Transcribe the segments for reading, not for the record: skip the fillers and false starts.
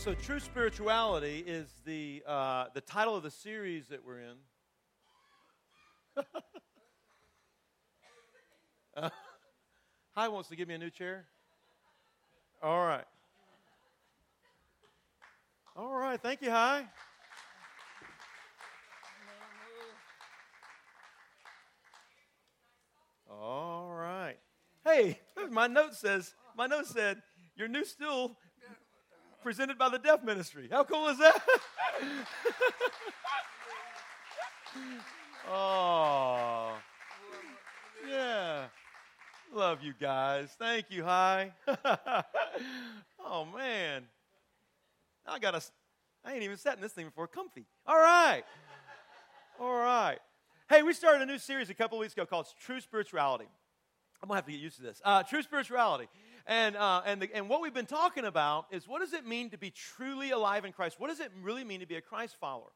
So True Spirituality is the title of the series that we're in. Hi wants to give me a new chair? All right. All right, thank you, Hi. All right. Hey, my note said, your new stool presented by the Deaf Ministry. How cool is that? Oh, yeah. Love you guys. Thank you, Hi. Oh, man. I ain't even sat in this thing before. Comfy. All right. Hey, we started a new series a couple of weeks ago called True Spirituality. I'm going to have to get used to this. True Spirituality. And what we've been talking about is, what does it mean to be truly alive in Christ? What does it really mean to be a Christ follower?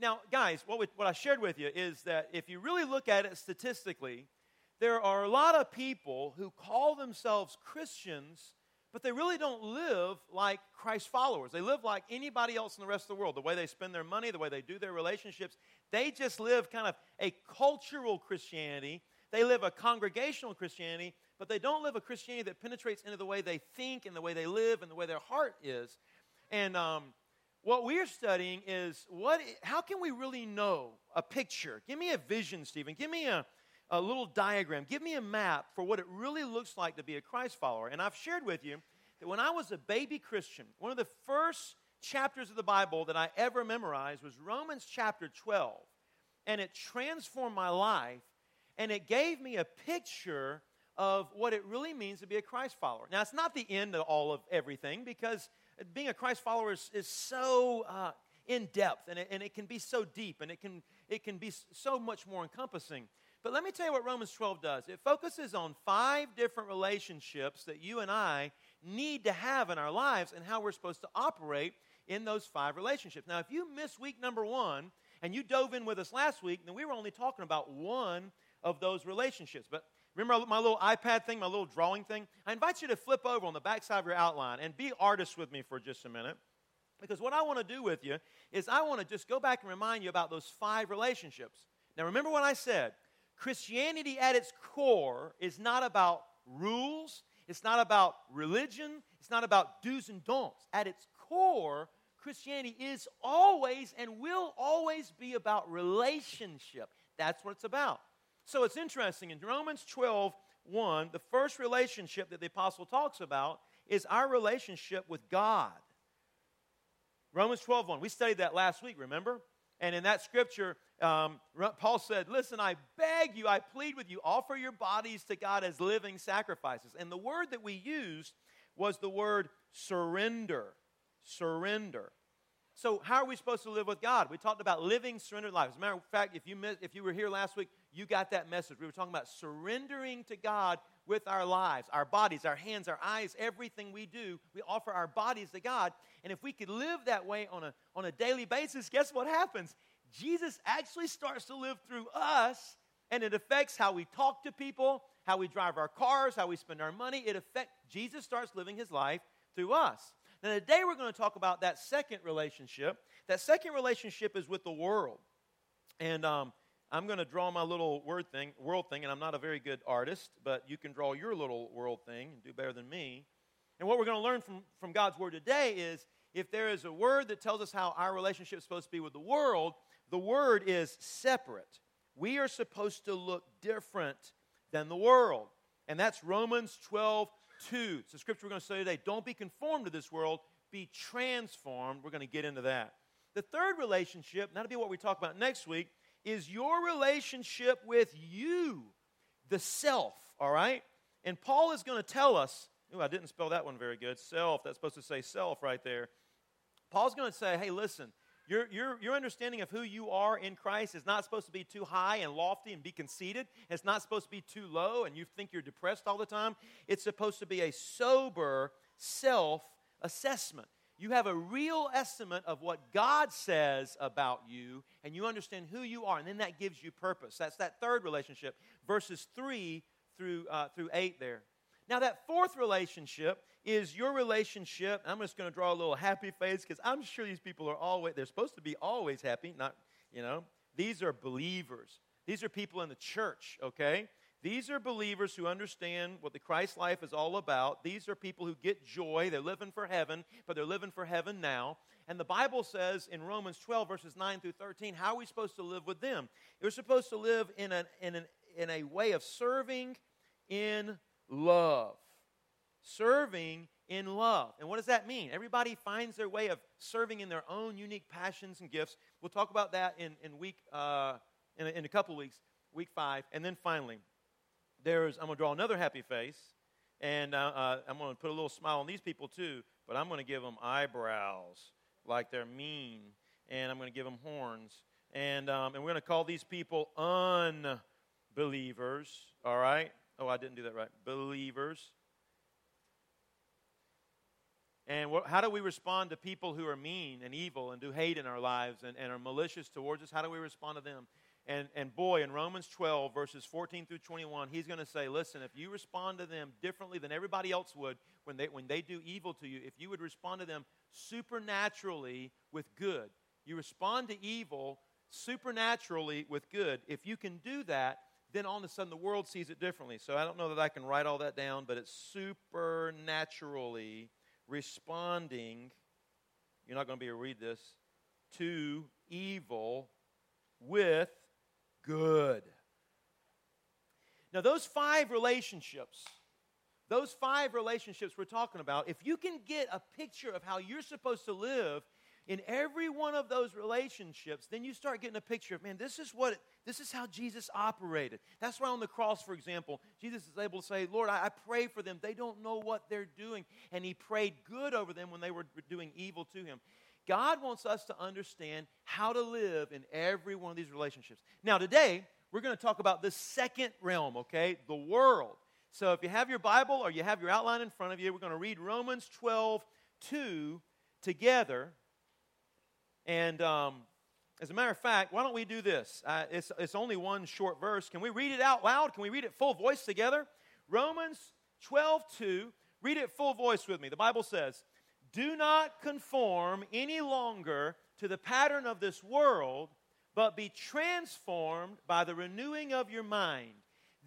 Now, guys, what I shared with you is that if you really look at it statistically, there are a lot of people who call themselves Christians, but they really don't live like Christ followers. They live like anybody else in the rest of the world. The way they spend their money, the way they do their relationships, they just live kind of a cultural Christianity. They live a congregational Christianity, but they don't live a Christianity that penetrates into the way they think and the way they live and the way their heart is. And what we're studying is, how can we really know a picture? Give me a vision, Stephen. Give me a little diagram. Give me a map for what it really looks like to be a Christ follower. And I've shared with you that when I was a baby Christian, one of the first chapters of the Bible that I ever memorized was Romans chapter 12. And it transformed my life, and it gave me a picture of what it really means to be a Christ follower. Now, it's not the end of all of everything, because being a Christ follower is so in-depth, and it can be so deep, and it can be so much more encompassing. But let me tell you what Romans 12 does. It focuses on 5 different relationships that you and I need to have in our lives and how we're supposed to operate in those 5 relationships. Now, if you missed week number 1 and you dove in with us last week, then we were only talking about one of those relationships. But remember my little iPad thing, my little drawing thing? I invite you to flip over on the backside of your outline and be artists with me for just a minute, because what I want to do with you is I want to just go back and remind you about those 5 relationships. Now, remember what I said. Christianity at its core is not about rules. It's not about religion. It's not about do's and don'ts. At its core, Christianity is always and will always be about relationship. That's what it's about. So it's interesting, in Romans 12:1, the first relationship that the apostle talks about is our relationship with God. Romans 12:1, we studied that last week, remember? And in that scripture, Paul said, listen, I beg you, I plead with you, offer your bodies to God as living sacrifices. And the word that we used was the word surrender. Surrender. So how are we supposed to live with God? We talked about living surrendered lives. As a matter of fact, if you were here last week, you got that message. We were talking about surrendering to God with our lives, our bodies, our hands, our eyes, everything we do. We offer our bodies to God. And if we could live that way on a daily basis, guess what happens? Jesus actually starts to live through us, and it affects how we talk to people, how we drive our cars, how we spend our money. Jesus starts living his life through us. Now, today we're going to talk about that second relationship. That second relationship is with the world. And I'm going to draw my little world thing, and I'm not a very good artist, but you can draw your little world thing and do better than me. And what we're going to learn from God's Word today is, if there is a word that tells us how our relationship is supposed to be with the Word is separate. We are supposed to look different than the world. And that's Romans 12:2. It's the scripture we're going to study today. Don't be conformed to this world, be transformed. We're going to get into that. The third relationship, and that'll be what we talk about next week, is your relationship with you, the self, all right? And Paul is going to tell us, I didn't spell that one very good, self, that's supposed to say self right there. Paul's going to say, hey, listen, your understanding of who you are in Christ is not supposed to be too high and lofty and be conceited. It's not supposed to be too low and you think you're depressed all the time. It's supposed to be a sober self-assessment. You have a real estimate of what God says about you, and you understand who you are, and then that gives you purpose. That's that third relationship, verses 3 through 8 there. Now, that fourth relationship is your relationship, I'm just going to draw a little happy face because I'm sure these people are always, they're supposed to be always happy, not, you know. These are believers. These are people in the church, okay? These are believers who understand what the Christ life is all about. These are people who get joy. They're living for heaven, but they're living for heaven now. And the Bible says in Romans 12, verses 9 through 13, how are we supposed to live with them? We're supposed to live in a way of serving in love. Serving in love. And what does that mean? Everybody finds their way of serving in their own unique passions and gifts. We'll talk about that in a couple of weeks, week 5. And then finally, I'm going to draw another happy face, and I'm going to put a little smile on these people too, but I'm going to give them eyebrows like they're mean, and I'm going to give them horns, and we're going to call these people unbelievers, all right? Oh, I didn't do that right. Believers. And how do we respond to people who are mean and evil and do hate in our lives and are malicious towards us? How do we respond to them? And boy, in Romans 12, verses 14 through 21, he's going to say, listen, if you respond to them differently than everybody else would when they do evil to you, if you would respond to them supernaturally with good, you respond to evil supernaturally with good, if you can do that, then all of a sudden the world sees it differently. So I don't know that I can write all that down, but it's supernaturally responding, you're not going to be able to read this, to evil with good. Now, those five relationships we're talking about, if you can get a picture of how you're supposed to live in every one of those relationships, then you start getting a picture of, man, this is how Jesus operated. That's why on the cross, for example, Jesus is able to say, Lord, I pray for them. They don't know what they're doing. And he prayed good over them when they were doing evil to him. God wants us to understand how to live in every one of these relationships. Now, today, we're going to talk about the second realm, okay? The world. So if you have your Bible or you have your outline in front of you, we're going to read Romans 12:2 together. And as a matter of fact, why don't we do this? It's only one short verse. Can we read it out loud? Can we read it full voice together? Romans 12:2. Read it full voice with me. The Bible says, do not conform any longer to the pattern of this world, but be transformed by the renewing of your mind.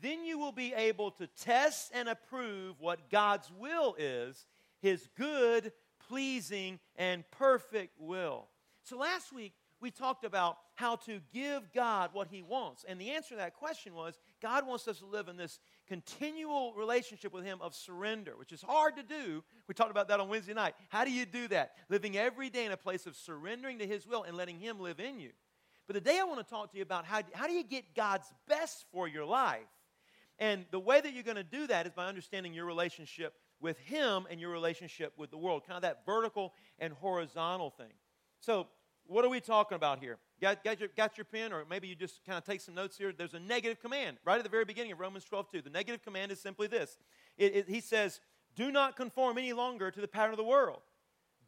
Then you will be able to test and approve what God's will is, his good, pleasing, and perfect will. So last week, we talked about how to give God what he wants. And the answer to that question was, God wants us to live in this continual relationship with him of surrender, which is hard to do. We talked about that on Wednesday night. How do you do that? Living every day in a place of surrendering to his will and letting him live in you. But today I want to talk to you about how do you get God's best for your life? And the way that you're going to do that is by understanding your relationship with him and your relationship with the world, kind of that vertical and horizontal thing. So what are we talking about here? Got your pen, or maybe you just kind of take some notes here. There's a negative command right at the very beginning of Romans 12:2. The negative command is simply this. He says, do not conform any longer to the pattern of the world.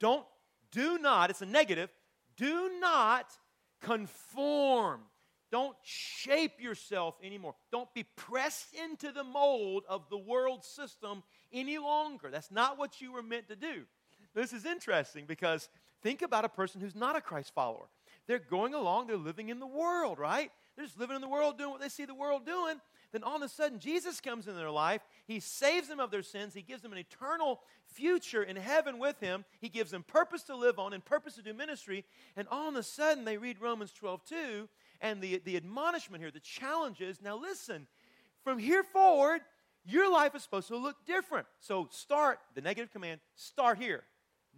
It's a negative. Do not conform. Don't shape yourself anymore. Don't be pressed into the mold of the world system any longer. That's not what you were meant to do. This is interesting because think about a person who's not a Christ follower. They're going along, they're living in the world, right? They're just living in the world, doing what they see the world doing. Then all of a sudden, Jesus comes into their life. He saves them of their sins. He gives them an eternal future in heaven with him. He gives them purpose to live on and purpose to do ministry. And all of a sudden, they read Romans 12:2, and the admonishment here, the challenge is, now listen, from here forward, your life is supposed to look different. So the negative command, start here.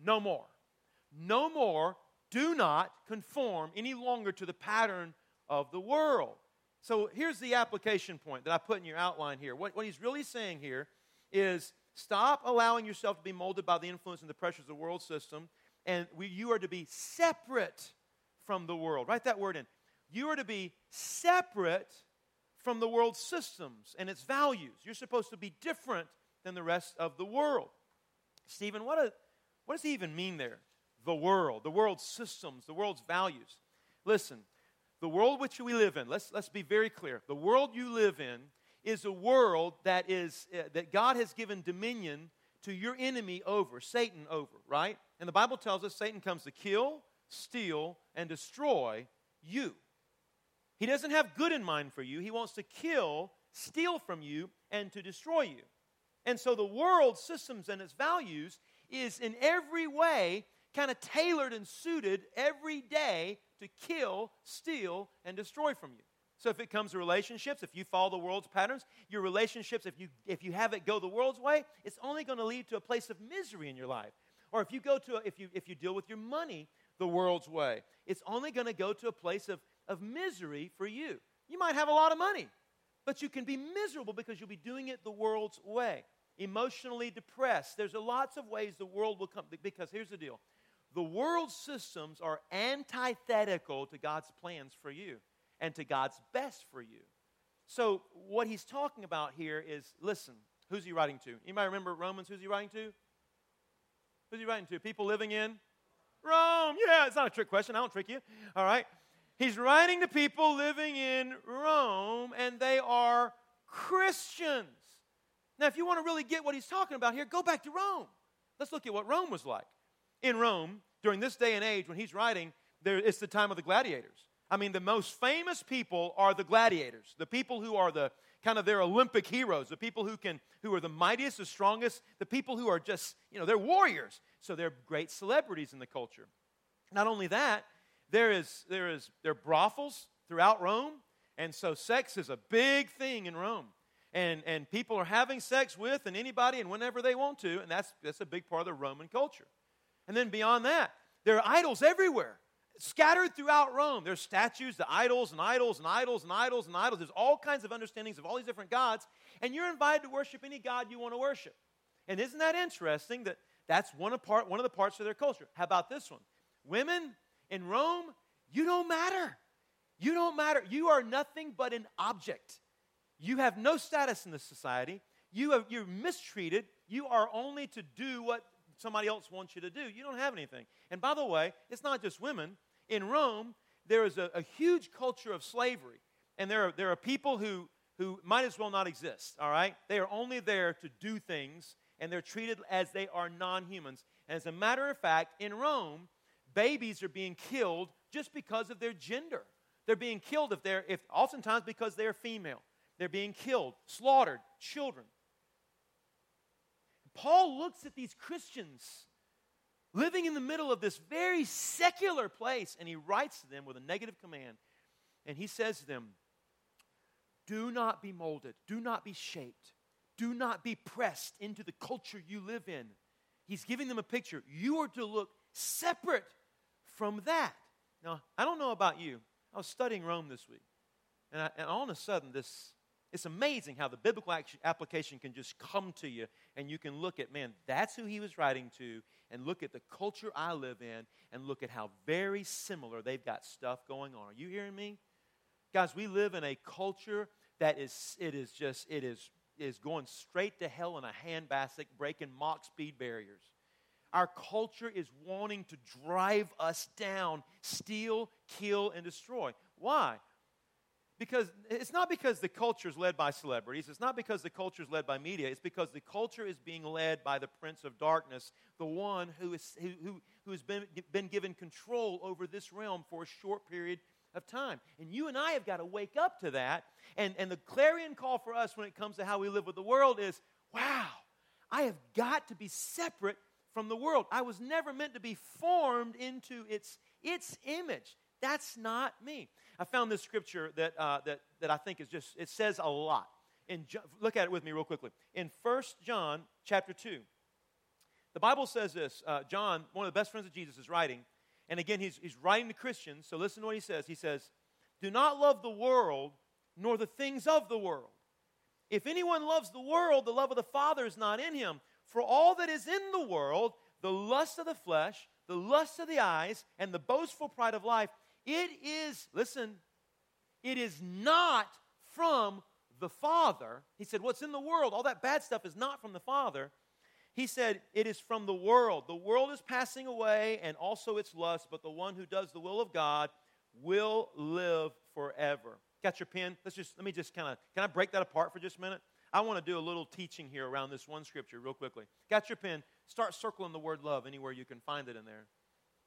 No more. No more, do not conform any longer to the pattern of the world. So here's the application point that I put in your outline here. What he's really saying here is stop allowing yourself to be molded by the influence and the pressures of the world system, and you are to be separate from the world. Write that word in. You are to be separate from the world systems and its values. You're supposed to be different than the rest of the world. Stephen, what does he even mean there? The world, the world's systems, the world's values. Listen, the world which we live in, let's be very clear. The world you live in is a world that God has given dominion to your enemy over, Satan over, right? And the Bible tells us Satan comes to kill, steal, and destroy you. He doesn't have good in mind for you. He wants to kill, steal from you, and to destroy you. And so the world's systems and its values is in every way kind of tailored and suited every day to kill, steal, and destroy from you. So if it comes to relationships, if you follow the world's patterns, your relationships, if you have it go the world's way, it's only going to lead to a place of misery in your life. Or if you go to if you deal with your money the world's way, it's only going to go to a place of misery for you. You might have a lot of money, but you can be miserable because you'll be doing it the world's way. Emotionally depressed. There's lots of ways the world will come, because here's the deal. The world's systems are antithetical to God's plans for you and to God's best for you. So what he's talking about here is, listen, who's he writing to? Anybody remember Romans? Who's he writing to? Who's he writing to? People living in Rome. Yeah, it's not a trick question. I don't trick you. All right. He's writing to people living in Rome, and they are Christians. Now, if you want to really get what he's talking about here, go back to Rome. Let's look at what Rome was like. In Rome, during this day and age when he's writing, it's the time of the gladiators. I mean, the most famous people are the gladiators, the people who are the kind of their Olympic heroes, the people who are the mightiest, the strongest, the people who are just, they're warriors. So they're great celebrities in the culture. Not only that, there are brothels throughout Rome, and so sex is a big thing in Rome. And people are having sex with and anybody and whenever they want to, and that's a big part of the Roman culture. And then beyond that, there are idols everywhere, scattered throughout Rome. There's statues to idols and idols and idols and idols and idols. There's all kinds of understandings of all these different gods, and you're invited to worship any god you want to worship. And isn't that interesting that that's one of the parts of their culture? How about this one? Women in Rome, you don't matter. You don't matter. You are nothing but an object. You have no status in this society. You're mistreated. You are only to do what somebody else wants you to do. You don't have anything. And by the way, it's not just women. In Rome, there is a huge culture of slavery. And there are people who might as well not exist, all right? They are only there to do things, and they're treated as they are non-humans. And as a matter of fact, in Rome, babies are being killed just because of their gender. They're being killed oftentimes because they are female. They're being killed, slaughtered, children. Paul looks at these Christians living in the middle of this very secular place, and he writes to them with a negative command. And he says to them, do not be molded, do not be shaped, do not be pressed into the culture you live in. He's giving them a picture. You are to look separate from that. Now, I don't know about you. I was studying Rome this week, and all of a sudden it's amazing how the biblical application can just come to you, and you can look at, man, that's who he was writing to, and look at the culture I live in, and look at how very similar they've got stuff going on. Are you hearing me? Guys, we live in a culture that is going straight to hell in a handbasket, breaking Mach speed barriers. Our culture is wanting to drive us down, steal, kill, and destroy. Why? Because it's not because the culture is led by celebrities. It's not because the culture is led by media. It's because the culture is being led by the prince of darkness, the one who has been given control over this realm for a short period of time. And you and I have got to wake up to that. And the clarion call for us when it comes to how we live with the world is, wow, I have got to be separate from the world. I was never meant to be formed into its image. That's not me. I found this scripture that I think is just, it says a lot. Look at it with me real quickly. In 1 John chapter 2, the Bible says this. John, one of the best friends of Jesus, is writing. And again, he's writing to Christians, so listen to what he says. He says, do not love the world, nor the things of the world. If anyone loves the world, the love of the Father is not in him. For all that is in the world, the lust of the flesh, the lust of the eyes, and the boastful pride of life, it is not from the Father. He said, what's in the world? All that bad stuff is not from the Father. He said, it is from the world. The world is passing away and also its lust, but the one who does the will of God will live forever. Got your pen? Let me just kind of, can I break that apart for just a minute? I want to do a little teaching here around this one scripture real quickly. Got your pen? Start circling the word love anywhere you can find it in there.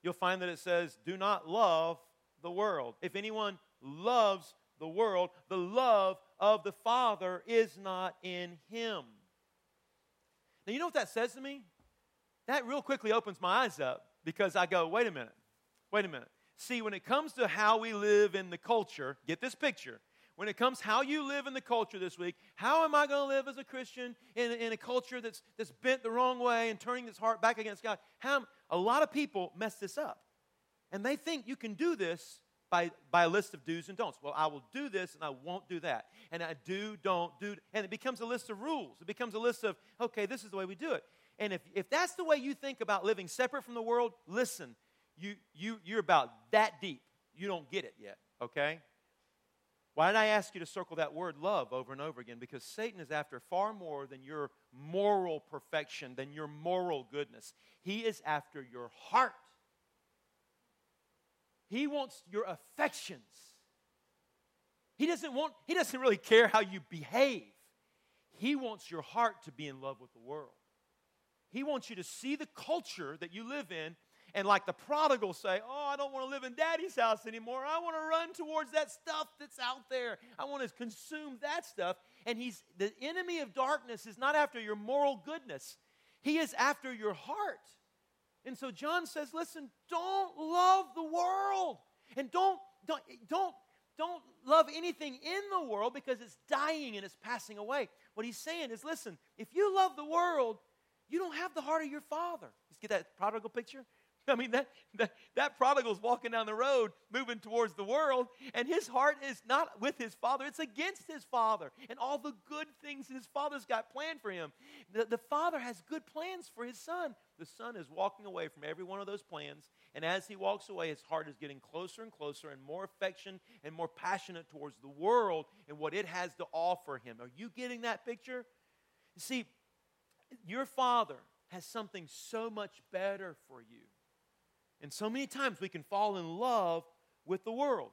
You'll find that it says, do not love the world. If anyone loves the world, the love of the Father is not in him. Now, you know what that says to me? That real quickly opens my eyes up because I go, wait a minute. See, when it comes to how we live in the culture, get this picture. When it comes how you live in the culture this week, how am I going to live as a Christian in a culture that's bent the wrong way and turning its heart back against God? A lot of people mess this up. And they think you can do this by a list of do's and don'ts. Well, I will do this and I won't do that. And I do, don't, do. And it becomes a list of rules. It becomes a list of, okay, this is the way we do it. And if that's the way you think about living separate from the world, listen, you're about that deep. You don't get it yet, okay? Why did I ask you to circle that word love over and over again? Because Satan is after far more than your moral perfection, than your moral goodness. He is after your heart. He wants your affections. He doesn't really care how you behave. He wants your heart to be in love with the world. He wants you to see the culture that you live in and like the prodigal say, oh, I don't want to live in daddy's house anymore. I want to run towards that stuff that's out there. I want to consume that stuff. And the enemy of darkness is not after your moral goodness. He is after your heart. And so John says, listen, don't love the world. And don't love anything in the world because it's dying and it's passing away. What he's saying is, listen, if you love the world, you don't have the heart of your father. Just get that prodigal picture? I mean, that prodigal's walking down the road, moving towards the world, and his heart is not with his father. It's against his father and all the good things his father's got planned for him. The father has good plans for his son. The son is walking away from every one of those plans, and as he walks away, his heart is getting closer and closer and more affection and more passionate towards the world and what it has to offer him. Are you getting that picture? You see, your father has something so much better for you. And so many times we can fall in love with the world.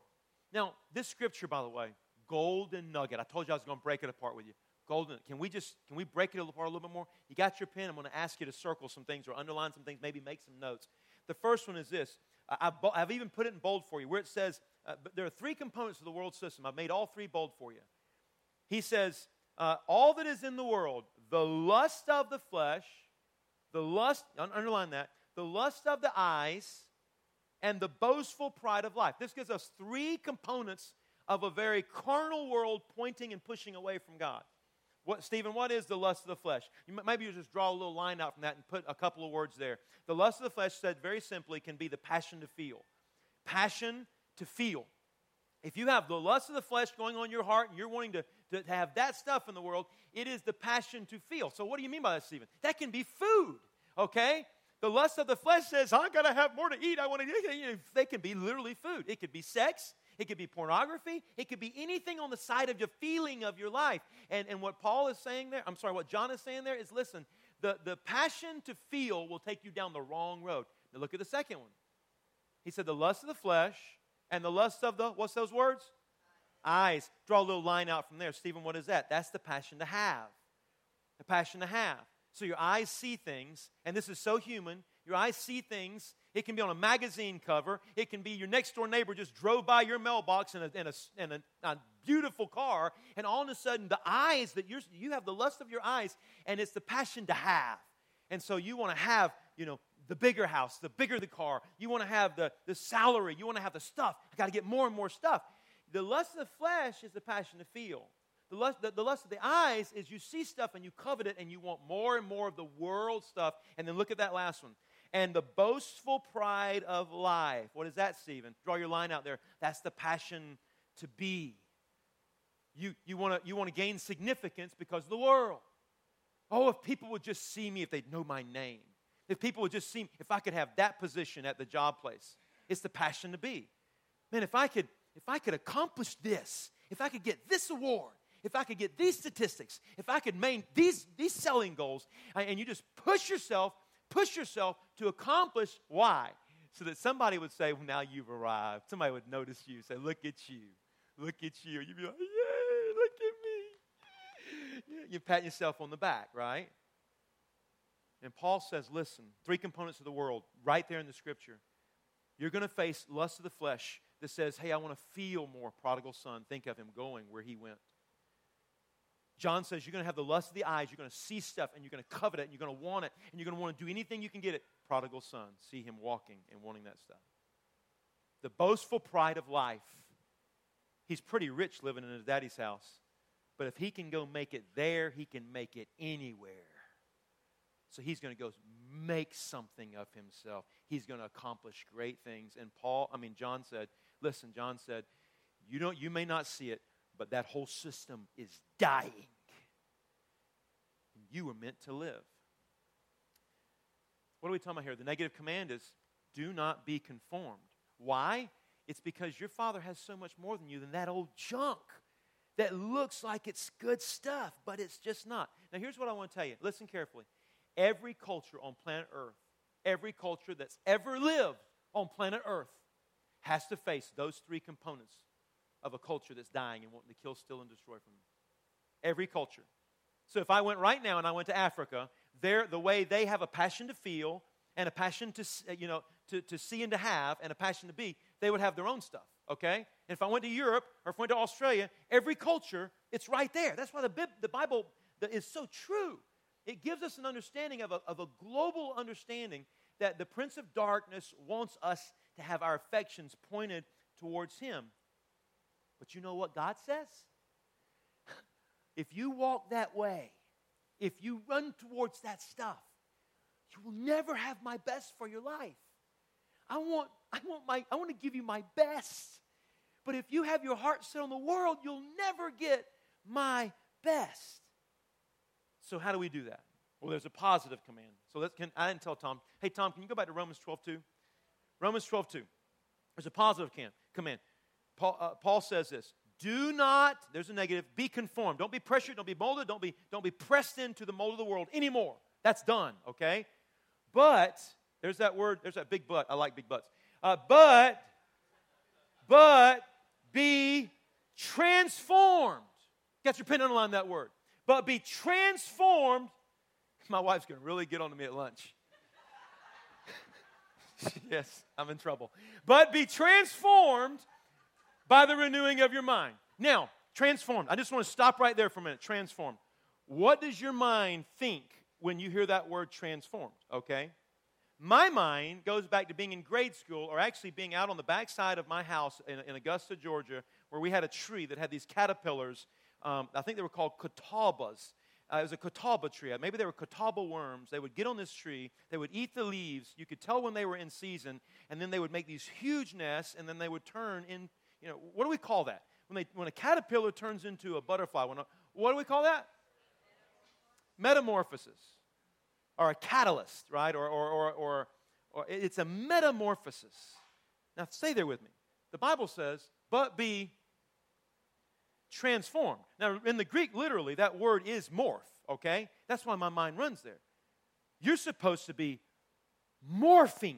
Now, this scripture, by the way, golden nugget. I told you I was going to break it apart with you. Golden. Can we break it apart a little bit more? You got your pen. I'm going to ask you to circle some things or underline some things, maybe make some notes. The first one is this. I've even put it in bold for you where it says, there are three components of the world system. I've made all three bold for you. He says, all that is in the world, the lust of the flesh, underline that, the lust of the eyes, and the boastful pride of life. This gives us three components of a very carnal world pointing and pushing away from God. What is the lust of the flesh? Maybe you just draw a little line out from that and put a couple of words there. The lust of the flesh, said very simply, can be the passion to feel. Passion to feel. If you have the lust of the flesh going on in your heart and you're wanting to have that stuff in the world, it is the passion to feel. So what do you mean by that, Stephen? That can be food, okay? The lust of the flesh says, I got to have more to eat. I want to eat. They can be literally food. It could be sex. It could be pornography. It could be anything on the side of your feeling of your life. And what John is saying there is, listen, the passion to feel will take you down the wrong road. Now look at the second one. He said the lust of the flesh and the lust of what's those words? Eyes. Draw a little line out from there. Stephen, what is that? That's the passion to have. The passion to have. So your eyes see things, and this is so human. Your eyes see things. It can be on a magazine cover. It can be your next-door neighbor just drove by your mailbox in a beautiful car, and all of a sudden the eyes, that you have the lust of your eyes, and it's the passion to have. And so you want to have, the bigger house, the bigger the car. You want to have the salary. You want to have the stuff. I got to get more and more stuff. The lust of the flesh is the passion to feel. The lust of the eyes is you see stuff and you covet it and you want more and more of the world stuff. And then look at that last one. And the boastful pride of life. What is that, Stephen? Draw your line out there. That's the passion to be. You want to gain significance because of the world. Oh, if people would just see me, if they'd know my name. If people would just see me, if I could have that position at the job place. It's the passion to be. Man, if I could accomplish this, if I could get this award, if I could get these statistics, if I could maintain these selling goals, and you just push yourself to accomplish why? So that somebody would say, well, now you've arrived. Somebody would notice you, say, look at you. Look at you. You'd be like, yeah, look at me. You pat yourself on the back, right? And Paul says, listen, three components of the world right there in the Scripture. You're going to face lust of the flesh that says, hey, I want to feel more prodigal son. Think of him going where he went. John says you're going to have the lust of the eyes. You're going to see stuff, and you're going to covet it, and you're going to want it, and you're going to want to do anything you can get it. Prodigal son. See him walking and wanting that stuff. The boastful pride of life. He's pretty rich living in his daddy's house. But if he can go make it there, he can make it anywhere. So he's going to go make something of himself. He's going to accomplish great things. And John said, listen, John said, you may not see it, but that whole system is dying. You were meant to live. What are we talking about here? The negative command is, do not be conformed. Why? It's because your father has so much more than you than that old junk that looks like it's good stuff, but it's just not. Now, here's what I want to tell you. Listen carefully. Every culture on planet Earth, every culture that's ever lived on planet Earth has to face those three components of a culture that's dying and wanting to kill, steal, and destroy from them. Every culture. So if I went right now and I went to Africa, there, the way they have a passion to feel and a passion to see and to have and a passion to be, they would have their own stuff, okay? And if I went to Europe or if I went to Australia, every culture, it's right there. That's why the Bible is so true. It gives us an understanding of a global understanding that the Prince of Darkness wants us to have our affections pointed towards him. But you know what God says? If you walk that way, if you run towards that stuff, you will never have my best for your life. I want to give you my best. But if you have your heart set on the world, you'll never get my best. So how do we do that? Well, there's a positive command. So I didn't tell Tom. Hey, Tom, can you go back to Romans 12:2? Romans 12:2. There's a positive command. Paul says this. Do not, there's a negative, be conformed. Don't be pressured, don't be molded, don't be pressed into the mold of the world anymore. That's done, okay? But, there's that word, there's that big but. I like big buts. But be transformed. Got your pen underlined that word. But be transformed. My wife's going to really get on to me at lunch. Yes, I'm in trouble. But be transformed by the renewing of your mind. Now, transformed. I just want to stop right there for a minute. Transformed. What does your mind think when you hear that word transformed? Okay? My mind goes back to being in grade school or actually being out on the backside of my house in Augusta, Georgia, where we had a tree that had these caterpillars. I think they were called catawbas. It was a catawba tree. Maybe they were catawba worms. They would get on this tree. They would eat the leaves. You could tell when they were in season. And then they would make these huge nests, and then they would turn in. You know, what do we call that? When a caterpillar turns into a butterfly, what do we call that? Metamorphosis. Or a catalyst, right? Or it's a metamorphosis. Now, stay there with me. The Bible says, but be transformed. Now, in the Greek, literally, that word is morph, okay? That's why my mind runs there. You're supposed to be morphing.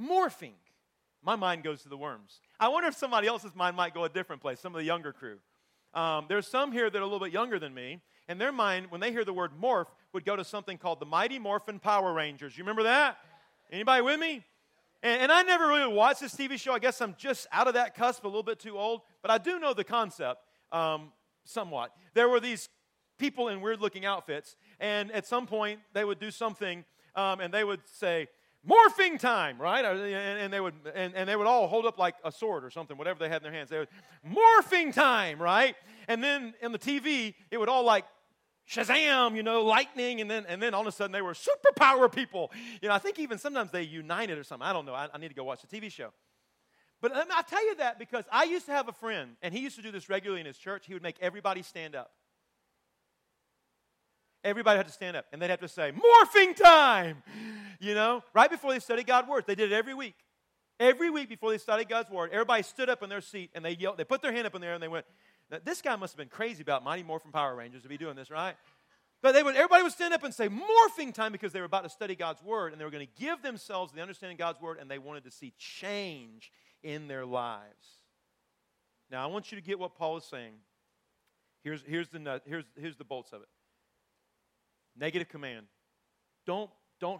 Morphing. My mind goes to the worms. I wonder if somebody else's mind might go a different place, some of the younger crew. There's some here that are a little bit younger than me, and their mind, when they hear the word morph, would go to something called the Mighty Morphin Power Rangers. You remember that? Anybody with me? And I never really watched this TV show. I guess I'm just out of that cusp, a little bit too old. But I do know the concept somewhat. There were these people in weird-looking outfits, and at some point they would do something, and they would say, morphing time, right? And they would all hold up like a sword or something, whatever they had in their hands. They would, morphing time, right? And then in the TV, it would all like, Shazam, lightning, and then all of a sudden they were superpower people. I think even sometimes they united or something. I don't know. I need to go watch the TV show. But I tell you that because I used to have a friend, and he used to do this regularly in his church. He would make everybody stand up. Everybody had to stand up, and they'd have to say, morphing time, right before they studied God's Word. They did it every week. Every week before they studied God's Word, everybody stood up in their seat, and they yelled. They put their hand up in there, and they went, now, this guy must have been crazy about Mighty Morphin Power Rangers to be doing this, right? But everybody would stand up and say, morphing time, because they were about to study God's Word, and they were going to give themselves the understanding of God's Word, and they wanted to see change in their lives. Now, I want you to get what Paul is saying. Here's the bolts of it. Negative command. Don't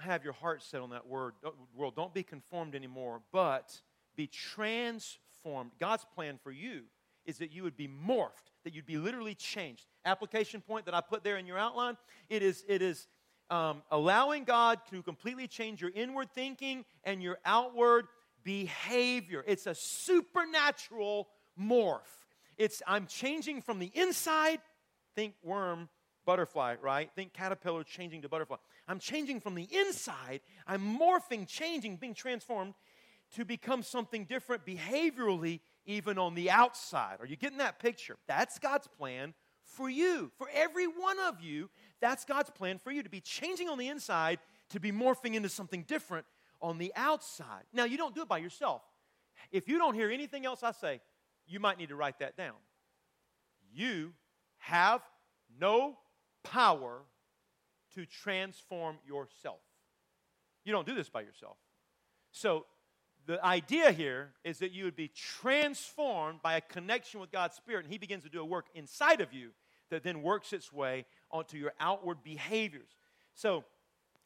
have your heart set on that word world. Don't be conformed anymore, but be transformed. God's plan for you is that you would be morphed, that you'd be literally changed. Application point that I put there in your outline, it is allowing God to completely change your inward thinking and your outward behavior. It's a supernatural morph. It's I'm changing from the inside. Think worm, butterfly, right? Think caterpillar changing to butterfly. I'm changing from the inside. I'm morphing, changing, being transformed to become something different behaviorally, even on the outside. Are you getting that picture? That's God's plan for you. For every one of you, that's God's plan for you, to be changing on the inside, to be morphing into something different on the outside. Now, you don't do it by yourself. If you don't hear anything else I say, you might need to write that down. You have no power to transform yourself. You don't do this by yourself. So the idea here is that you would be transformed by a connection with God's Spirit, and He begins to do a work inside of you that then works its way onto your outward behaviors. So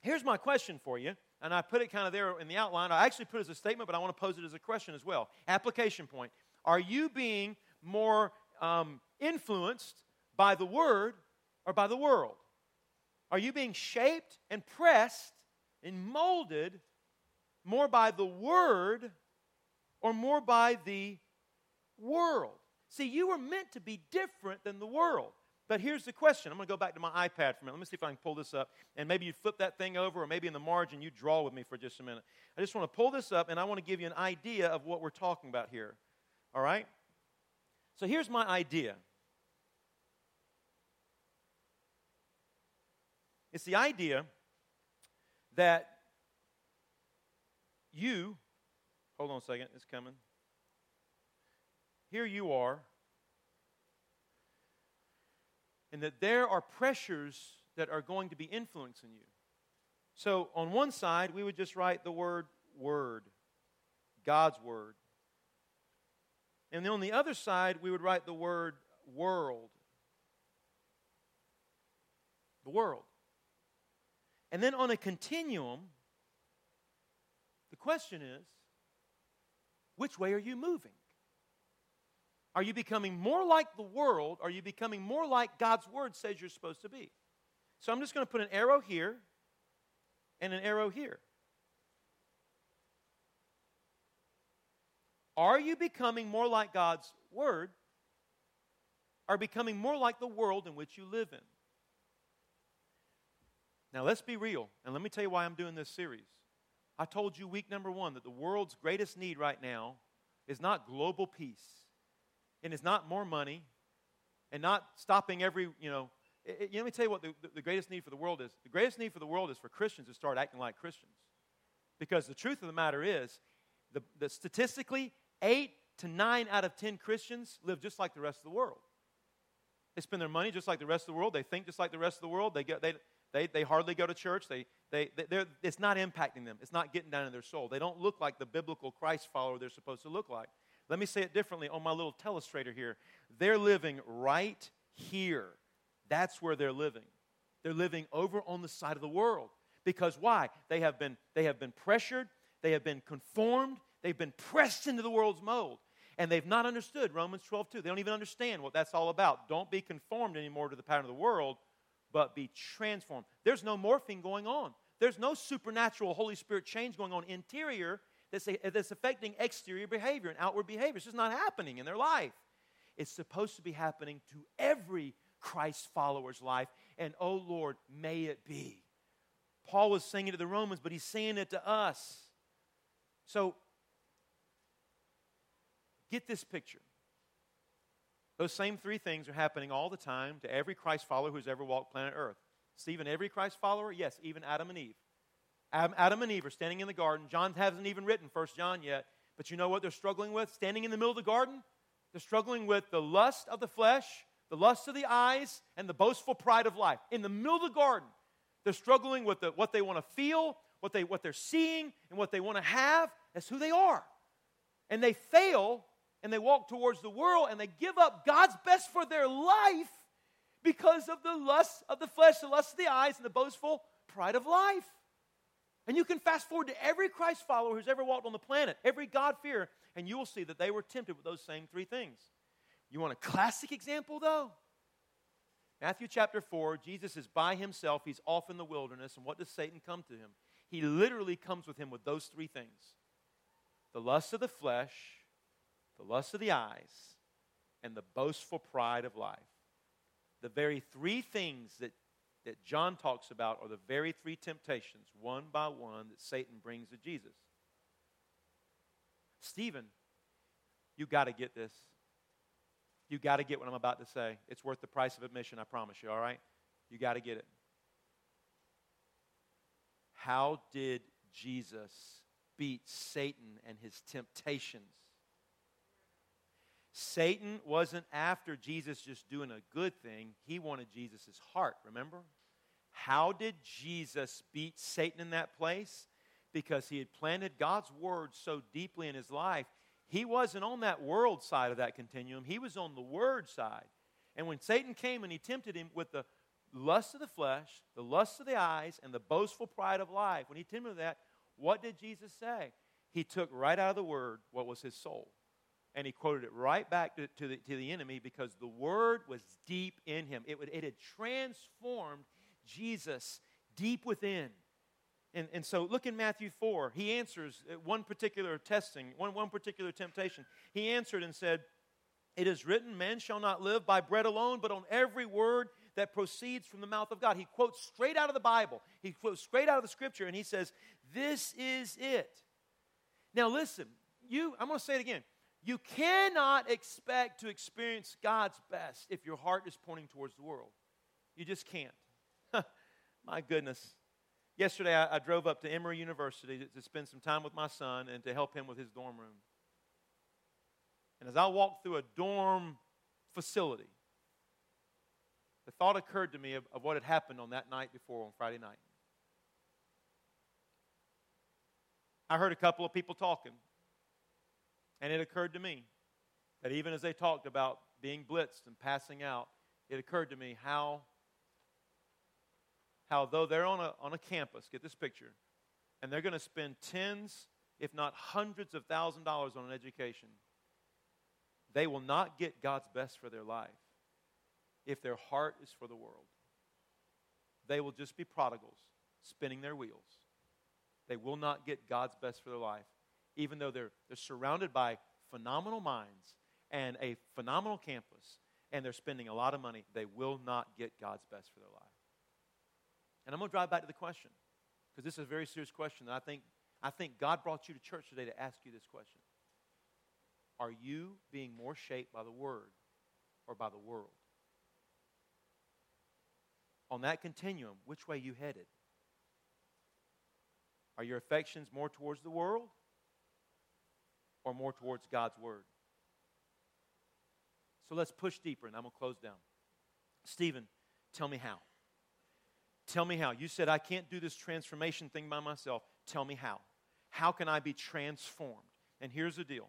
here's my question for you, and I put it kind of there in the outline. I actually put it as a statement, but I want to pose it as a question as well. Application point. Are you being more influenced by the Word or by the world? Are you being shaped and pressed and molded more by the Word or more by the world? See, you were meant to be different than the world. But here's the question. I'm going to go back to my iPad for a minute. Let me see if I can pull this up. And maybe you flip that thing over, or maybe in the margin you draw with me for just a minute. I just want to pull this up, and I want to give you an idea of what we're talking about here. All right? So here's my idea. It's the idea that you, hold on a second, it's coming. Here you are, and that there are pressures that are going to be influencing you. So on one side, we would just write the word, word, God's word. And then on the other side, we would write the word, world, the world. And then on a continuum, the question is, which way are you moving? Are you becoming more like the world? Are you becoming more like God's Word says you're supposed to be? So I'm just going to put an arrow here and an arrow here. Are you becoming more like God's Word or becoming more like the world in which you live in? Now, let's be real, and let me tell you why I'm doing this series. I told you week number 1 that the world's greatest need right now is not global peace, and it's not more money, and not stopping every, let me tell you what the greatest need for the world is. The greatest need for the world is for Christians to start acting like Christians, because the truth of the matter is, the statistically, 8 to 9 out of 10 Christians live just like the rest of the world. They spend their money just like the rest of the world. They think just like the rest of the world. They hardly go to church. It's not impacting them. It's not getting down in their soul. They don't look like the biblical Christ follower they're supposed to look like. Let me say it differently on my little telestrator here. They're living right here. That's where they're living. They're living over on the side of the world. Because why? They have been pressured. They have been conformed. They've been pressed into the world's mold. And they've not understood Romans 12:2. They don't even understand what that's all about. Don't be conformed anymore to the pattern of the world, but be transformed. There's no morphing going on. There's no supernatural Holy Spirit change going on interior that's affecting exterior behavior and outward behavior. It's just not happening in their life. It's supposed to be happening to every Christ follower's life, and oh Lord, may it be. Paul was saying it to the Romans, but he's saying it to us. So, get this picture. Those same 3 things are happening all the time to every Christ follower who's ever walked planet Earth. See, even every Christ follower? Yes, even Adam and Eve. Adam and Eve are standing in the garden. John hasn't even written 1 John yet. But you know what they're struggling with? Standing in the middle of the garden? They're struggling with the lust of the flesh, the lust of the eyes, and the boastful pride of life. In the middle of the garden, they're struggling with what they want to feel, what they're seeing, and what they want to have. That's who they are. And they fail. And they walk towards the world, and they give up God's best for their life because of the lust of the flesh, the lust of the eyes, and the boastful pride of life. And you can fast forward to every Christ follower who's ever walked on the planet, every God-fearer, and you will see that they were tempted with those same three things. You want a classic example, though? Matthew chapter 4, Jesus is by himself. He's off in the wilderness. And what does Satan come to him? He literally comes with him with those three things. The lust of the flesh, the lust of the eyes, and the boastful pride of life. The very three things that John talks about are the very three temptations, one by one, that Satan brings to Jesus. Stephen, you got to get this. You got to get what I'm about to say. It's worth the price of admission, I promise you, all right? You got to get it. How did Jesus beat Satan and his temptations? Satan wasn't after Jesus just doing a good thing. He wanted Jesus' heart, remember? How did Jesus beat Satan in that place? Because he had planted God's word so deeply in his life. He wasn't on that world side of that continuum. He was on the word side. And when Satan came and he tempted him with the lust of the flesh, the lust of the eyes, and the boastful pride of life, when he tempted him with that, what did Jesus say? He took right out of the word what was his soul. And he quoted it right back to the enemy because the word was deep in him. It had transformed Jesus deep within. And so look in Matthew 4. He answers one particular testing, one particular temptation. He answered and said, "It is written, man shall not live by bread alone, but on every word that proceeds from the mouth of God." He quotes straight out of the Bible. He quotes straight out of the Scripture, and he says, "This is it." Now listen, I'm going to say it again. You cannot expect to experience God's best if your heart is pointing towards the world. You just can't. My goodness. Yesterday, I drove up to Emory University to spend some time with my son and to help him with his dorm room. And as I walked through a dorm facility, the thought occurred to me of what had happened on that night before, on Friday night. I heard a couple of people talking. And it occurred to me that even as they talked about being blitzed and passing out, it occurred to me how though they're on a campus, get this picture, and they're going to spend tens, if not hundreds of thousands of dollars on an education, they will not get God's best for their life if their heart is for the world. They will just be prodigals, spinning their wheels. They will not get God's best for their life. Even though they're surrounded by phenomenal minds and a phenomenal campus, and they're spending a lot of money, they will not get God's best for their life. And I'm going to drive back to the question, because this is a very serious question. And I think God brought you to church today to ask you this question. Are you being more shaped by the Word or by the world? On that continuum, which way are you headed? Are your affections more towards the world? Or more towards God's Word? So let's push deeper, and I'm going to close down. Stephen, tell me how. Tell me how. You said, I can't do this transformation thing by myself. Tell me how. How can I be transformed? And here's the deal.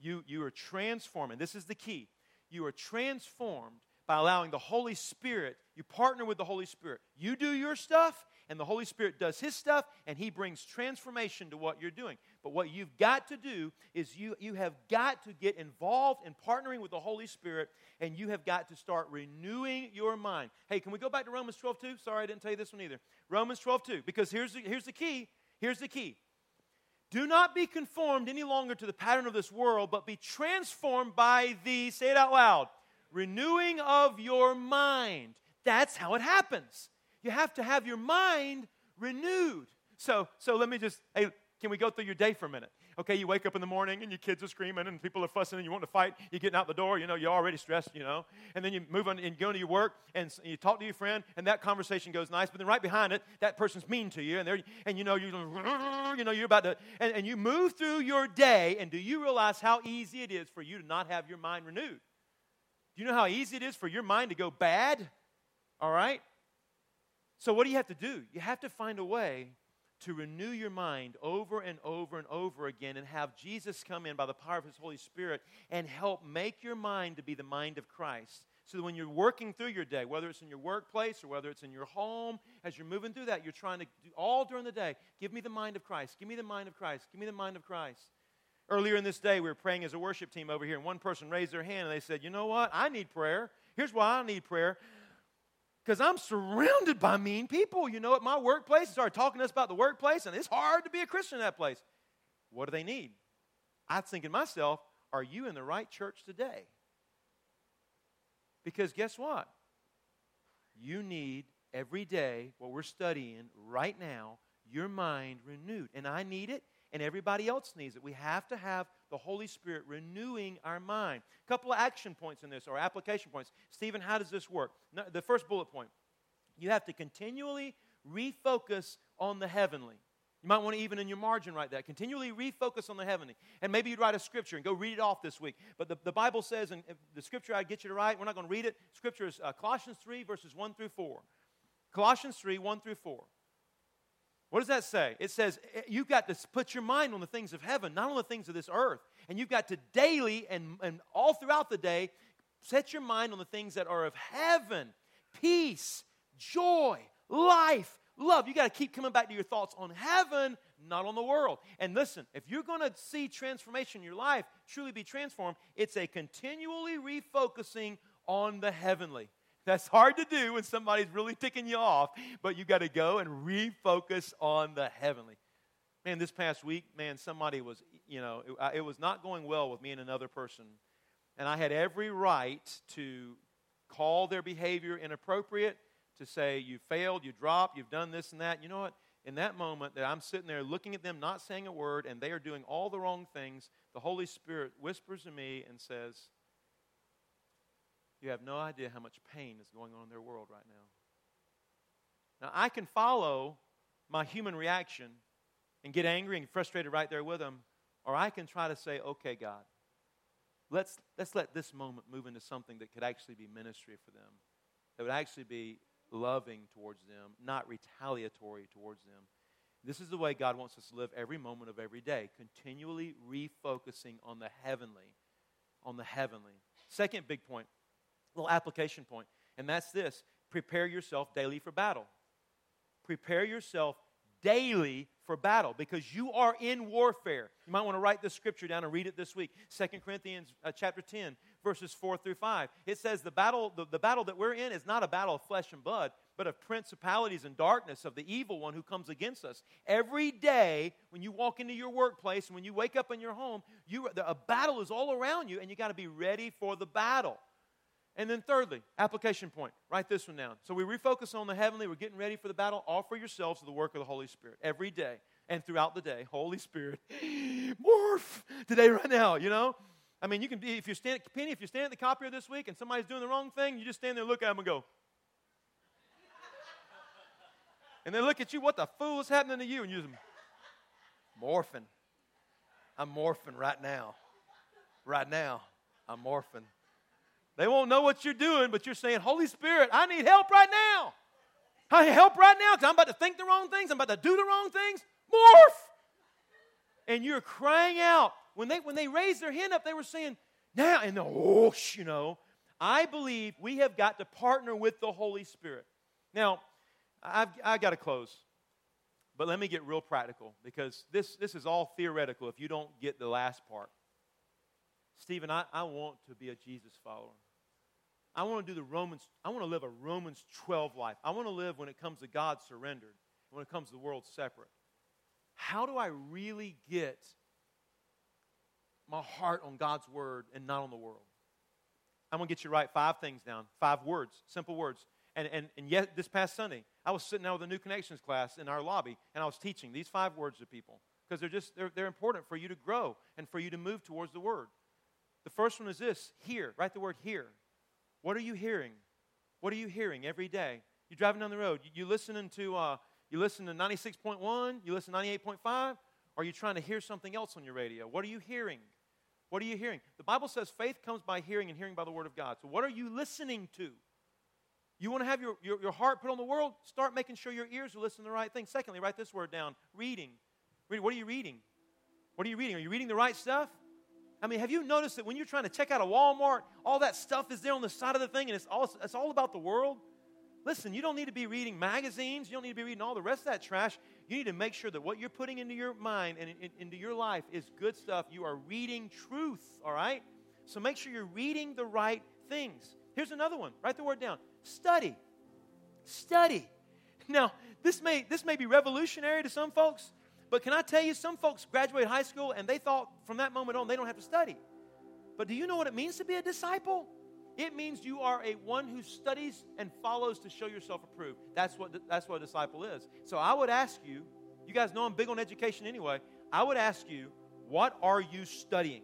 You are transformed, and this is the key. You are transformed by allowing the Holy Spirit. You partner with the Holy Spirit. You do your stuff, and the Holy Spirit does His stuff, and He brings transformation to what you're doing. But what you've got to do is you have got to get involved in partnering with the Holy Spirit, and you have got to start renewing your mind. Hey, can we go back to Romans 12:2? Sorry, I didn't tell you this one either. Romans 12:2, because here's the key. Here's the key. Do not be conformed any longer to the pattern of this world, but be transformed by the, say it out loud, renewing of your mind. That's how it happens. You have to have your mind renewed. So let me just, hey, can we go through your day for a minute? Okay, you wake up in the morning and your kids are screaming and people are fussing and you want to fight. You're getting out the door, you're already stressed, And then you move on and go to your work and you talk to your friend and that conversation goes nice. But then right behind it, that person's mean to you you're about to, and you move through your day and do you realize how easy it is for you to not have your mind renewed? Do you know how easy it is for your mind to go bad? All right? So what do you have to do? You have to find a way to renew your mind over and over and over again and have Jesus come in by the power of His Holy Spirit and help make your mind to be the mind of Christ so that when you're working through your day, whether it's in your workplace or whether it's in your home, as you're moving through that, you're trying to do all during the day, give me the mind of Christ, give me the mind of Christ, give me the mind of Christ. Earlier in this day, we were praying as a worship team over here, and one person raised their hand, and they said, you know what, I need prayer. Here's why I need prayer. Because I'm surrounded by mean people. You know, at my workplace, they started talking to us about the workplace, and it's hard to be a Christian in that place. What do they need? I was thinking to myself, are you in the right church today? Because guess what? You need every day what we're studying right now, your mind renewed. And I need it, and everybody else needs it. We have to have the Holy Spirit renewing our mind. A couple of action points in this, or application points. Stephen, how does this work? The first bullet point, you have to continually refocus on the heavenly. You might want to even in your margin write that. Continually refocus on the heavenly. And maybe you'd write a scripture and go read it off this week. But the Bible says, and the scripture I'd get you to write, we're not going to read it. Scripture is Colossians 3, verses 1 through 4. Colossians 3, 1 through 4. What does that say? It says you've got to put your mind on the things of heaven, not on the things of this earth. And you've got to daily and all throughout the day set your mind on the things that are of heaven, peace, joy, life, love. You've got to keep coming back to your thoughts on heaven, not on the world. And listen, if you're going to see transformation in your life, truly be transformed, it's a continually refocusing on the heavenly. That's hard to do when somebody's really ticking you off, but you got to go and refocus on the heavenly. Man, this past week, somebody was, it was not going well with me and another person, and I had every right to call their behavior inappropriate, to say you failed, you dropped, you've done this and that. You know what? In that moment that I'm sitting there looking at them, not saying a word, and they are doing all the wrong things, the Holy Spirit whispers to me and says, you have no idea how much pain is going on in their world right now. Now, I can follow my human reaction and get angry and frustrated right there with them, or I can try to say, okay, God, let's let this moment move into something that could actually be ministry for them, that would actually be loving towards them, not retaliatory towards them. This is the way God wants us to live every moment of every day, continually refocusing on the heavenly, on the heavenly. Second big point. Little application point, and that's this. Prepare yourself daily for battle. Prepare yourself daily for battle because you are in warfare. You might want to write this scripture down and read it this week. 2 Corinthians chapter 10, verses 4 through 5. It says the battle that we're in is not a battle of flesh and blood, but of principalities and darkness, of the evil one who comes against us. Every day when you walk into your workplace and when you wake up in your home, a battle is all around you, and you got to be ready for the battle. And then thirdly, application point. Write this one down. So we refocus on the heavenly. We're getting ready for the battle. Offer yourselves to the work of the Holy Spirit every day and throughout the day. Holy Spirit, morph today right now, I mean, you can be, if you're standing at the copier this week and somebody's doing the wrong thing, you just stand there, look at them and go. And they look at you, what the fool is happening to you? And you're just morphing. I'm morphing right now. Right now, I'm morphing. They won't know what you're doing, but you're saying, Holy Spirit, I need help right now. I need help right now because I'm about to think the wrong things. I'm about to do the wrong things. Morph! And you're crying out. When they raised their hand up, they were saying, now, and the whoosh, I believe we have got to partner with the Holy Spirit. Now, I've got to close, but let me get real practical because this is all theoretical if you don't get the last part. Stephen, I want to be a Jesus follower. I want to do I want to live a Romans 12 life. I want to live when it comes to God surrendered, when it comes to the world separate. How do I really get my heart on God's word and not on the world? I'm going to get you to write 5 things down, 5 words, simple words. And yet this past Sunday, I was sitting out with a New Connections class in our lobby, and I was teaching these 5 words to people because they're important for you to grow and for you to move towards the word. The first one is this, hear. Write the word hear. What are you hearing? What are you hearing every day? You're driving down the road. You listen to 96.1, you listen to 98.5, or are you trying to hear something else on your radio? What are you hearing? What are you hearing? The Bible says faith comes by hearing and hearing by the word of God. So what are you listening to? You want to have your heart put on the world? Start making sure your ears are listening to the right thing. Secondly, write this word down, reading. What are you reading? What are you reading? Are you reading the right stuff? I mean, have you noticed that when you're trying to check out a Walmart, all that stuff is there on the side of the thing, and it's all about the world? Listen, you don't need to be reading magazines. You don't need to be reading all the rest of that trash. You need to make sure that what you're putting into your mind and into your life is good stuff. You are reading truth, all right? So make sure you're reading the right things. Here's another one. Write the word down. Study. Study. Now, this may be revolutionary to some folks, but can I tell you, some folks graduate high school and they thought from that moment on they don't have to study. But do you know what it means to be a disciple? It means you are a one who studies and follows to show yourself approved. That's what a disciple is. So I would ask you, you guys know I'm big on education anyway, I would ask you, what are you studying?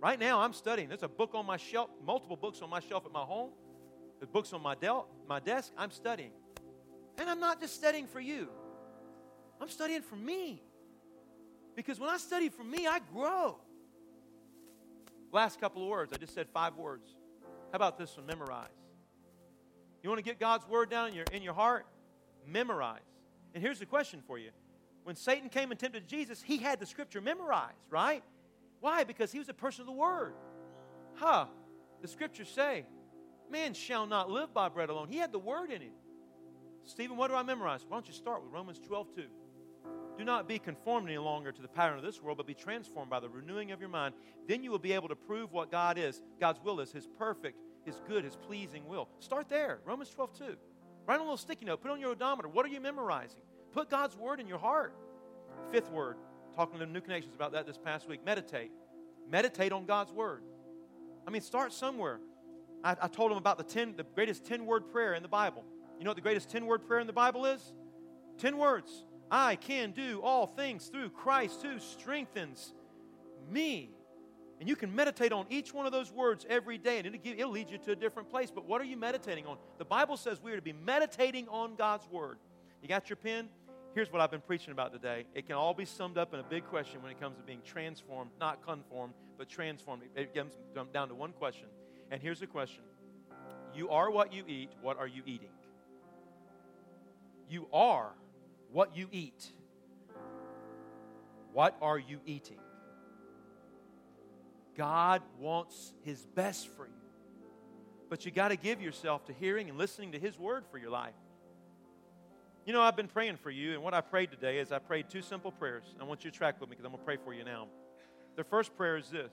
Right now I'm studying. There's a book on my shelf, multiple books on my shelf at my home. There's books on my desk. I'm studying. And I'm not just studying for you. I'm studying for me. Because when I study for me, I grow. Last couple of words. I just said 5 words. How about this one? Memorize. You want to get God's word down in your heart? Memorize. And here's the question for you. When Satan came and tempted Jesus, he had the scripture memorized, right? Why? Because he was a person of the word. The scriptures say, man shall not live by bread alone. He had the word in it. Stephen, what do I memorize? Why don't you start with Romans 12:2? Do not be conformed any longer to the pattern of this world, but be transformed by the renewing of your mind. Then you will be able to prove what God is. God's will is His perfect, His good, His pleasing will. Start there, Romans 12:2. Write on a little sticky note. Put on your odometer. What are you memorizing? Put God's word in your heart. 5th word, talking to New Connections about that this past week, meditate. Meditate on God's word. I mean, start somewhere. I told them about the greatest 10-word prayer in the Bible. You know what the greatest 10-word prayer in the Bible is? 10 words. I can do all things through Christ who strengthens me. And you can meditate on each one of those words every day, and it'll lead you to a different place. But what are you meditating on? The Bible says we are to be meditating on God's word. You got your pen? Here's what I've been preaching about today. It can all be summed up in a big question when it comes to being transformed, not conformed, but transformed. It comes down to one question. And here's the question. You are what you eat. What are you eating? You are what you eat. What are you eating? God wants His best for you. But you got to give yourself to hearing and listening to His word for your life. You know, I've been praying for you, and what I prayed today is I prayed 2 simple prayers. I want you to track with me because I'm going to pray for you now. The first prayer is this.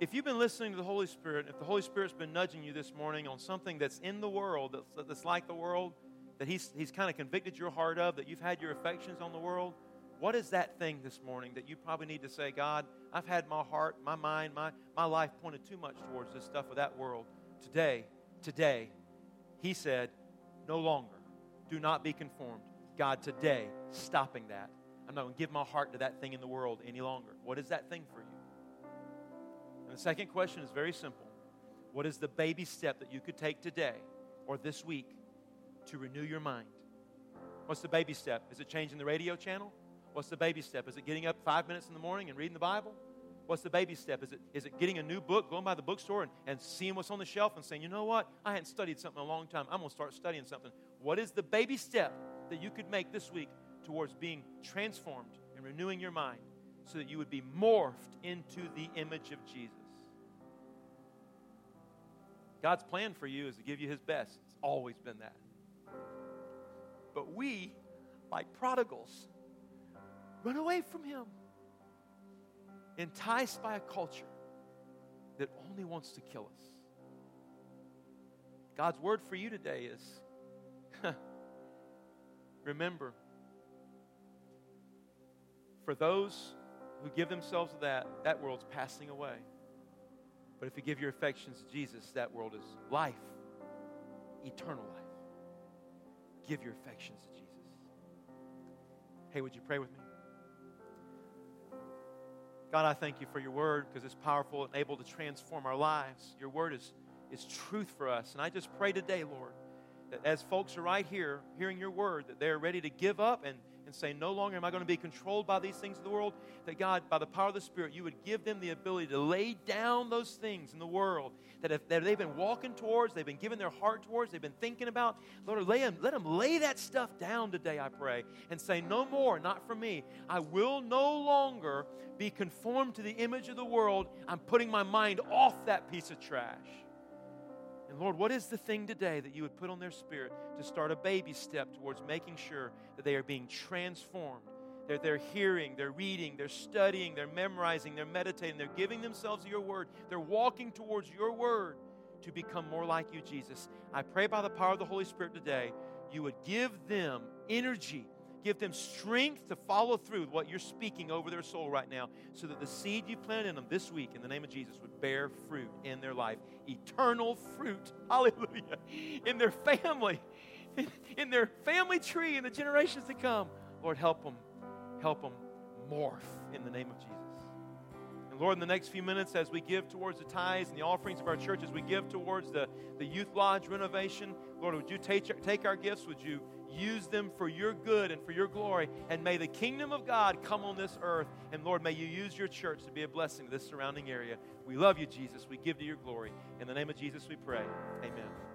If you've been listening to the Holy Spirit, if the Holy Spirit's been nudging you this morning on something that's in the world, that's like the world, that He's kind of convicted your heart of, that you've had your affections on the world, what is that thing this morning that you probably need to say, God, I've had my heart, my mind, my life pointed too much towards this stuff of that world. Today, He said, no longer. Do not be conformed. God, today, stopping that. I'm not going to give my heart to that thing in the world any longer. What is that thing for you? And the second question is very simple. What is the baby step that you could take today or this week to renew your mind? What's the baby step? Is it changing the radio channel? What's the baby step? Is it getting up 5 minutes in the morning and reading the Bible? What's the baby step? Is it getting a new book, going by the bookstore and seeing what's on the shelf and saying, you know what? I hadn't studied something in a long time. I'm going to start studying something. What is the baby step that you could make this week towards being transformed and renewing your mind? So that you would be morphed into the image of Jesus. God's plan for you is to give you His best. It's always been that. But we, like prodigals, run away from Him, enticed by a culture that only wants to kill us. God's word for you today is, remember, for those who give themselves to that world's passing away. But if you give your affections to Jesus, that world is life, eternal life. Give your affections to Jesus. Hey, would you pray with me? God, I thank You for Your word because it's powerful and able to transform our lives. Your word is truth for us. And I just pray today, Lord, that as folks are right here hearing Your word, that they're ready to give up and and say, no longer am I going to be controlled by these things of the world, that God, by the power of the Spirit, you would give them the ability to lay down those things in the world that they've been walking towards, they've been giving their heart towards, they've been thinking about. Lord, let them lay that stuff down today, I pray, and say, no more, not for me. I will no longer be conformed to the image of the world. I'm putting my mind off that piece of trash. And Lord, what is the thing today that you would put on their spirit to start a baby step towards making sure that they are being transformed? They're hearing, they're reading, they're studying, they're memorizing, they're meditating, they're giving themselves to your word. They're walking towards your word to become more like you, Jesus. I pray by the power of the Holy Spirit today, you would give them energy, give them strength to follow through with what you're speaking over their soul right now, so that the seed you plant in them this week, in the name of Jesus, would bear fruit in their life. Eternal fruit, hallelujah, in their family tree, in the generations to come. Lord, help them morph in the name of Jesus. And Lord, in the next few minutes, as we give towards the tithes and the offerings of our church, as we give towards the youth lodge renovation, Lord, would you take our gifts, would you use them for your good and for your glory, and may the kingdom of God come on this earth, and Lord, may you use your church to be a blessing to this surrounding area. We love you, Jesus. We give to your glory. In the name of Jesus we pray. Amen.